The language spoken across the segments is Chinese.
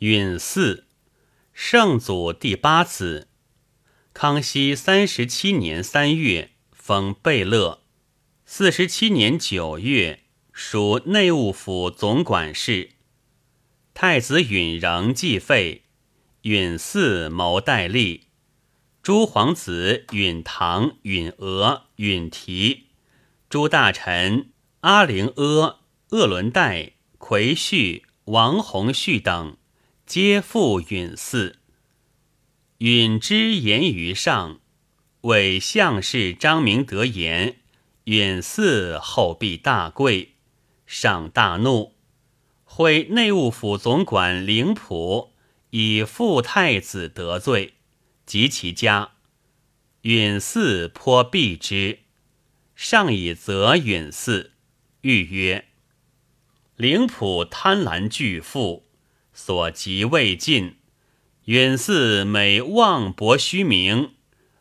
允祀，圣祖第八子。康熙37年3月，封贝勒。47年9月，属内务府总管事。太子允仍继废，允祀谋代立。诸皇子允唐、允额、允提，诸大臣阿灵阿、鄂伦岱、奎绪、王弘绪等，皆附允祀。允之言于上，为相士张明德言：允祀后必大贵。上大怒，挥内务府总管凌普以父太子得罪，及其家。允祀颇避之，上以责允祀，谕曰：凌普贪婪巨富，所及未尽，允祀每妄博虚名，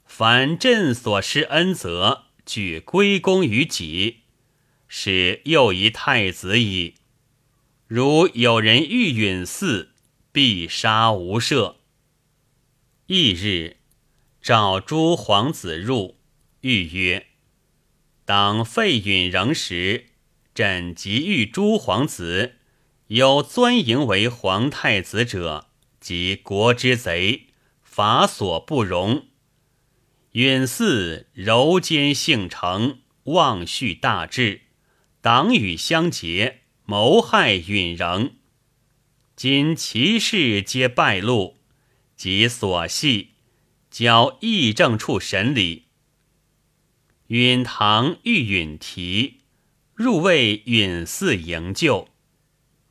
凡朕所施恩泽，举归功于己，使又一太子矣。如有人欲允祀，必杀无赦。翌日，召诸皇子入，谕曰：当废允仍时，朕即欲诸皇子有钻营为皇太子者，即国之贼，法所不容。允祀柔奸性诚，妄续大志，党羽相结，谋害允仍。今其事皆败露，即所系，交议政处审理。允唐、允提入为允祀营救，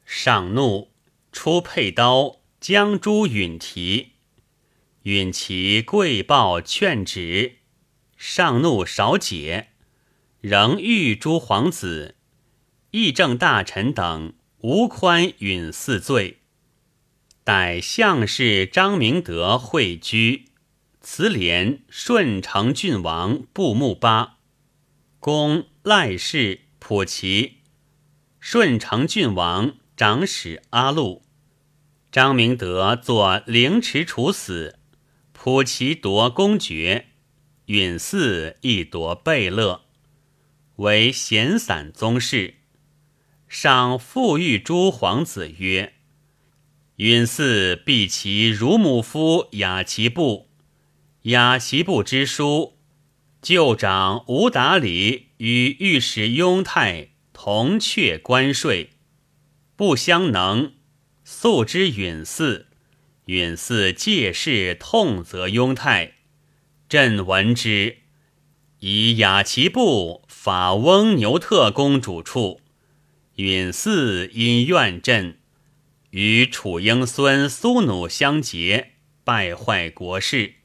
上怒，出佩刀，将诛允提。允其跪抱劝止，上怒少解，仍谕诸皇子、议政大臣等无宽允祀罪。待相士张明德会居，辞连顺承郡王布木巴，公赖氏、普齐，顺承郡王长史阿禄。张明德作凌迟处死，普齐夺公爵，允祀亦夺贝勒，为闲散宗室。上复谕诸皇子曰：允祀必其乳母夫雅其布，雅其布之叔，旧长吴达里与御史雍泰同榷关税，不相能，诉之允祀。允祀借事痛责雍泰，朕闻之，以雅其布法翁牛特公主处，允祀因怨朕，与楚英孙苏努相结，败坏国事，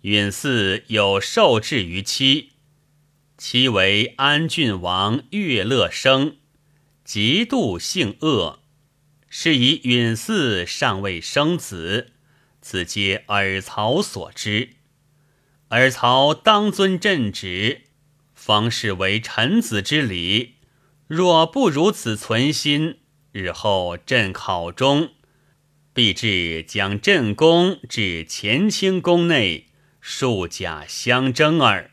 允祀有受制于妻。妻为安郡王乐乐生，极度性恶，是以允祀尚未生子，此皆尔曹所知。尔曹当尊朕旨，方是为臣子之礼，若不如此存心，日后朕考中，必至将朕宫至乾清宫内，数甲相争耳。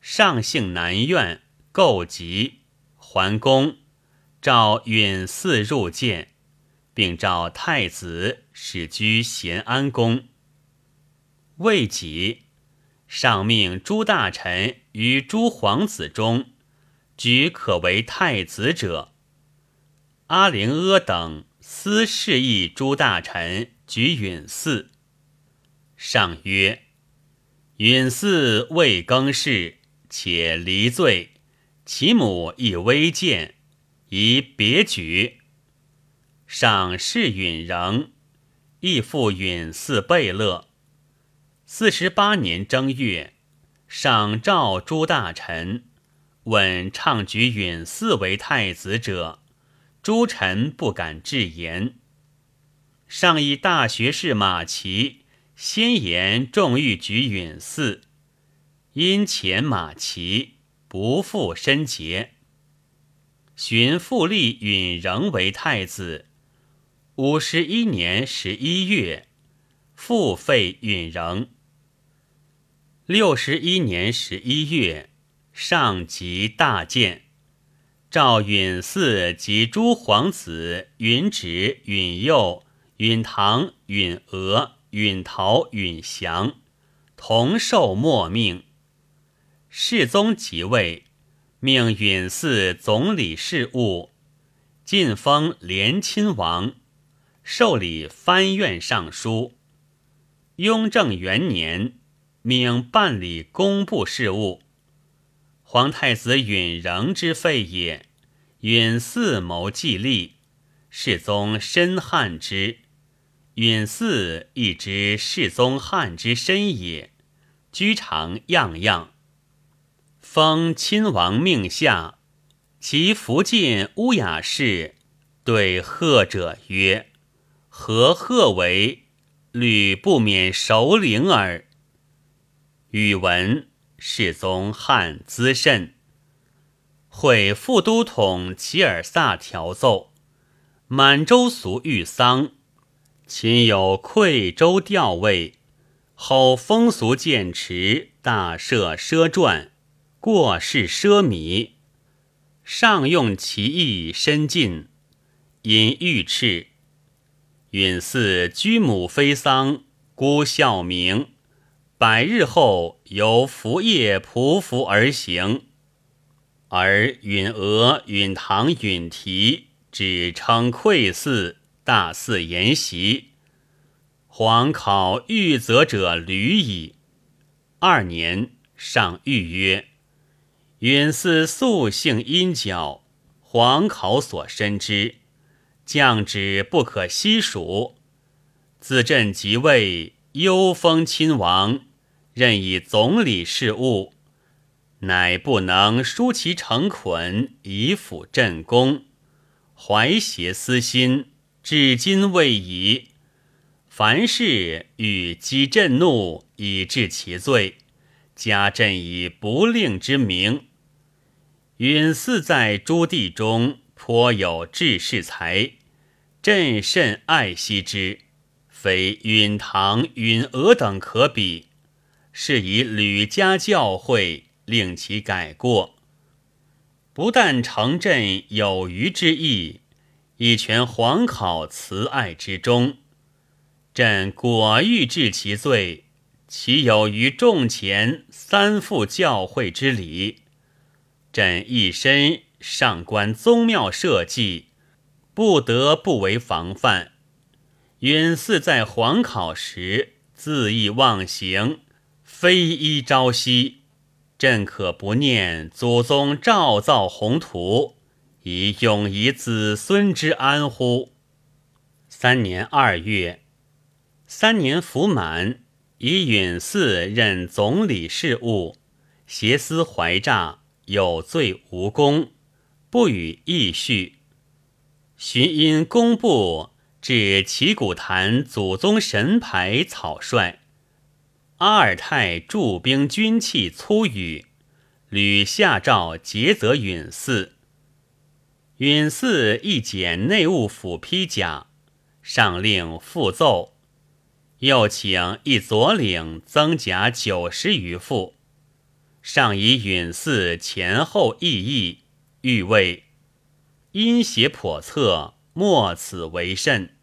上幸南苑，构疾，还宫，召允祀入见，并召太子使居咸安宫。未几，上命诸大臣于诸皇子中举可为太子者。阿灵阿等私示意诸大臣举允祀。上曰：允祀未更事，且离罪，其母亦微贱，宜别举。上谥允仍，亦复允祀贝勒。48年正月，上召诸大臣，问倡举允祀为太子者，诸臣不敢置言。上以大学士马齐先言重欲举允祀，因遣马齐不复申节。寻复立允仍为太子， 51年11月，复废允仍。61年11月，上即大见，召允嗣及诸皇子、允直、允佑、允堂、允娥、允陶、允祥，同受末命。世宗即位，命允嗣总理事务，晋封联亲王，受理藩院尚书。雍正元年，命办理工部事务。皇太子允仍之废也，允嗣谋继立，世宗深憾之。允嗣亦知世宗憾之深也，居常样样。封亲王命下，其福晋乌雅氏对贺者曰：“何贺为？屡不免首领耳。”语文，世宗憾滋甚。毁副都统齐尔萨条奏，满洲俗欲丧，秦有愧州调位，后风俗渐迟，大赦奢传。过世奢靡，上用其意深进，因御斥。允嗣居母非丧，孤孝明，百日后由服业匍匐而行。而允娥、允堂、允提只称愧嗣，大肆筵席，皇考狱责者屡矣。2年，上谕曰：“允嗣素性阴狡，皇考所深知，降旨不可悉数。自朕即位，幽封亲王，任以总理事务，乃不能疏其成捆，以辅朕功。怀挟私心，至今未已。凡事欲激朕怒，以致其罪，加朕以不令之名。”允嗣在诸弟中颇有治世才，朕甚爱惜之，非允堂、允娥等可比，是以屡加教诲，令其改过。不但承朕有余之意，以全皇考慈爱之中。朕果欲治其罪，其有于众前三副教诲之理。朕一身上观宗庙社稷，不得不为防范。允嗣在皇考时恣意妄行，非依朝夕，朕可不念祖宗诏造宏图，以永以子孙之安乎？3年2月，3年服满，以允嗣任总理事务，挟私怀诈，有罪无功，不予议叙。寻因工部至旗鼓坛祖宗神牌草率，阿尔泰驻兵军器粗语，屡下诏诘责允嗣。允嗣一检内务府披甲，上令复奏，又请一左领增甲90余副。上以允嗣前后异议，欲谓阴邪叵测，莫此为甚。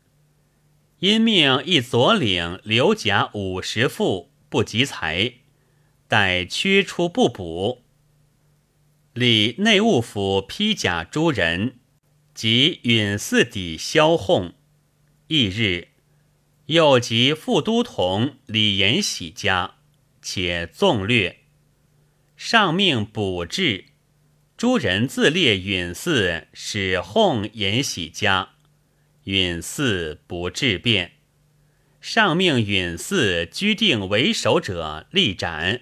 因命一左领留甲50副，不及财，待缺出不补。理内务府披甲诸人及允嗣邸萧薨。翌日，又及副都统李延喜家，且纵略。上命补治，诸人自列允嗣使薨延禧家，允嗣不治变。上命允嗣居定为首者立斩。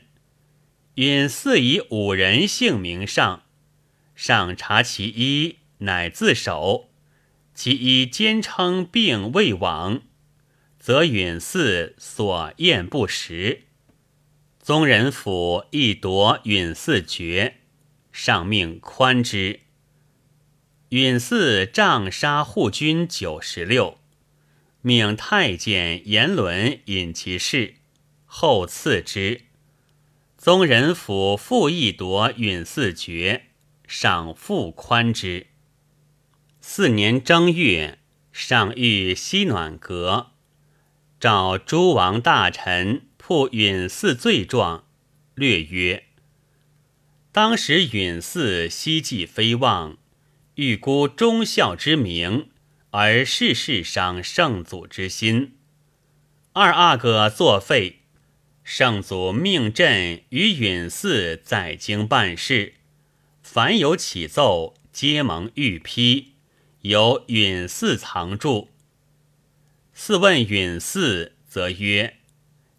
允嗣以5人姓名上，上查其一，乃自首，其一坚称病未往，则允嗣所宴不食。宗人府亦夺允嗣爵，上命宽之。允嗣杖杀护军96，命太监严伦引其事，后赐之。宗人府傅义铎允四爵，赏赋宽之。4年正月，上御西暖阁，召诸王大臣曝允祀罪状，略曰：当时允祀希冀非望，欲孤忠孝之名，而事伤圣祖之心。二阿哥作废，圣祖命朕与允祀在京办事，凡有起奏，皆蒙御批，由允祀藏著。嗣问允祀，则曰：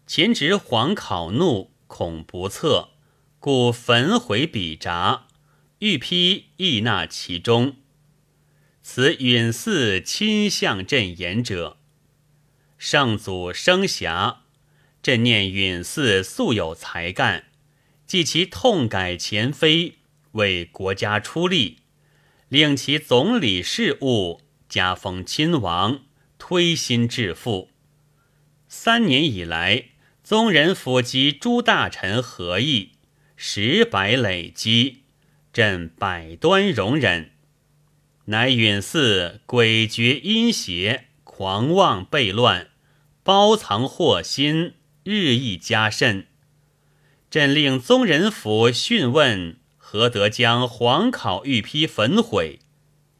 前值皇考怒，恐不测，故焚毁笔札，御批亦纳其中。此允祀亲向朕言者。圣祖升遐，朕念允祀素有才干，即其痛改前非，为国家出力，令其总理事务，加封亲王，推心置腹。3年以来，宗人府及诸大臣合议，10百累积，朕百端容忍。乃允祀诡谲阴邪，狂妄悖乱，包藏祸心，日益加甚。朕令宗人府讯问，何得将皇考御批焚毁？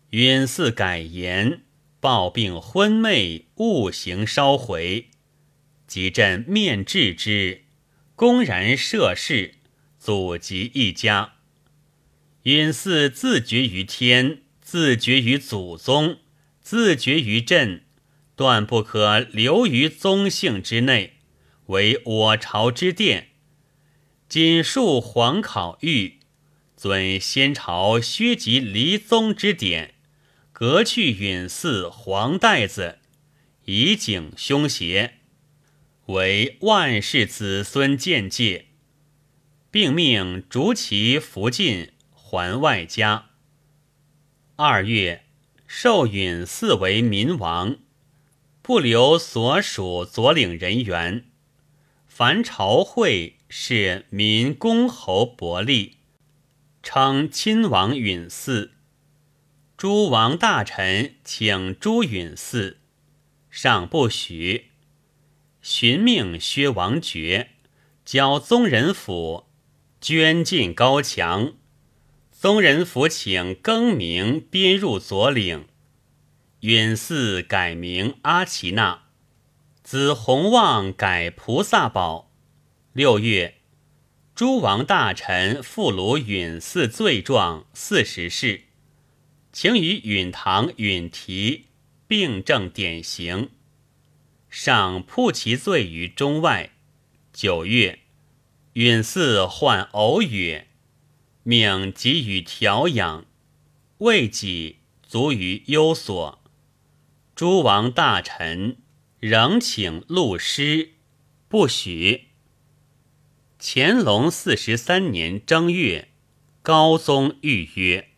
允祀改言，暴病昏昧，误行烧毁。即朕面质之，公然涉事，祖及一家。允祀自绝于天，自绝于祖宗，自绝于朕，断不可留于宗姓之内，为我朝之殿。谨述皇考御，遵先朝削籍离宗之典，革去允祀黄带子，以警凶邪，为万世子孙鉴戒。并命逐其服禁，还外家。2月，授允祀为民王，不留所属左领人员。凡朝会，是民公侯伯吏，称亲王允祀。诸王大臣请诛允祀，上不许。寻命薛王爵，交宗人府，捐进高墙。宗人府请更名，编入左领。允祀改名阿奇那，子弘望改菩萨宝。6月，诸王大臣复炉允祀罪状40事，请与允堂、允提并正典刑。上曝其罪于中外。9月，允祀患呕血，命给予调养，未几卒于幽所。诸王大臣仍请录师，不许。乾隆43年正月，高宗谕曰：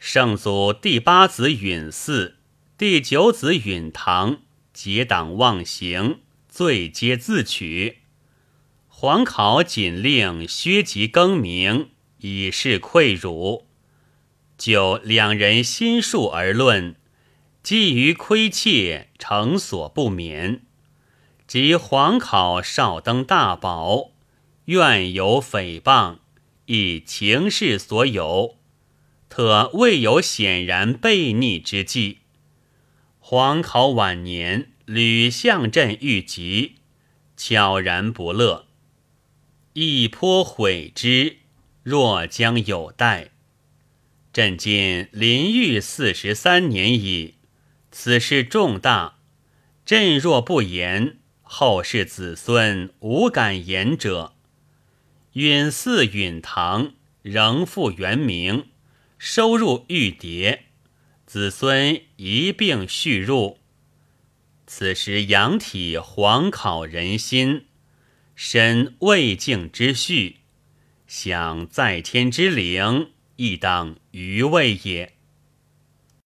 圣祖第8子允祀，第9子允堂结党妄行，罪皆自取。皇考仅令削籍更名，以示愧辱。就两人心术而论，基于亏窃，诚所不免。及皇考少登大宝，愿有诽谤，以情势所有，特未有显然悖逆之计。皇考晚年，屡向朕谕疾，悄然不乐。亦颇悔之，若将有待。朕今临御43年矣，此事重大，朕若不言，后世子孙无敢言者。允祀、允堂仍复原名，收入玉牒，子孙一并续入。此时养体皇考人心，身未竟之序，享在天之灵，亦当余味也。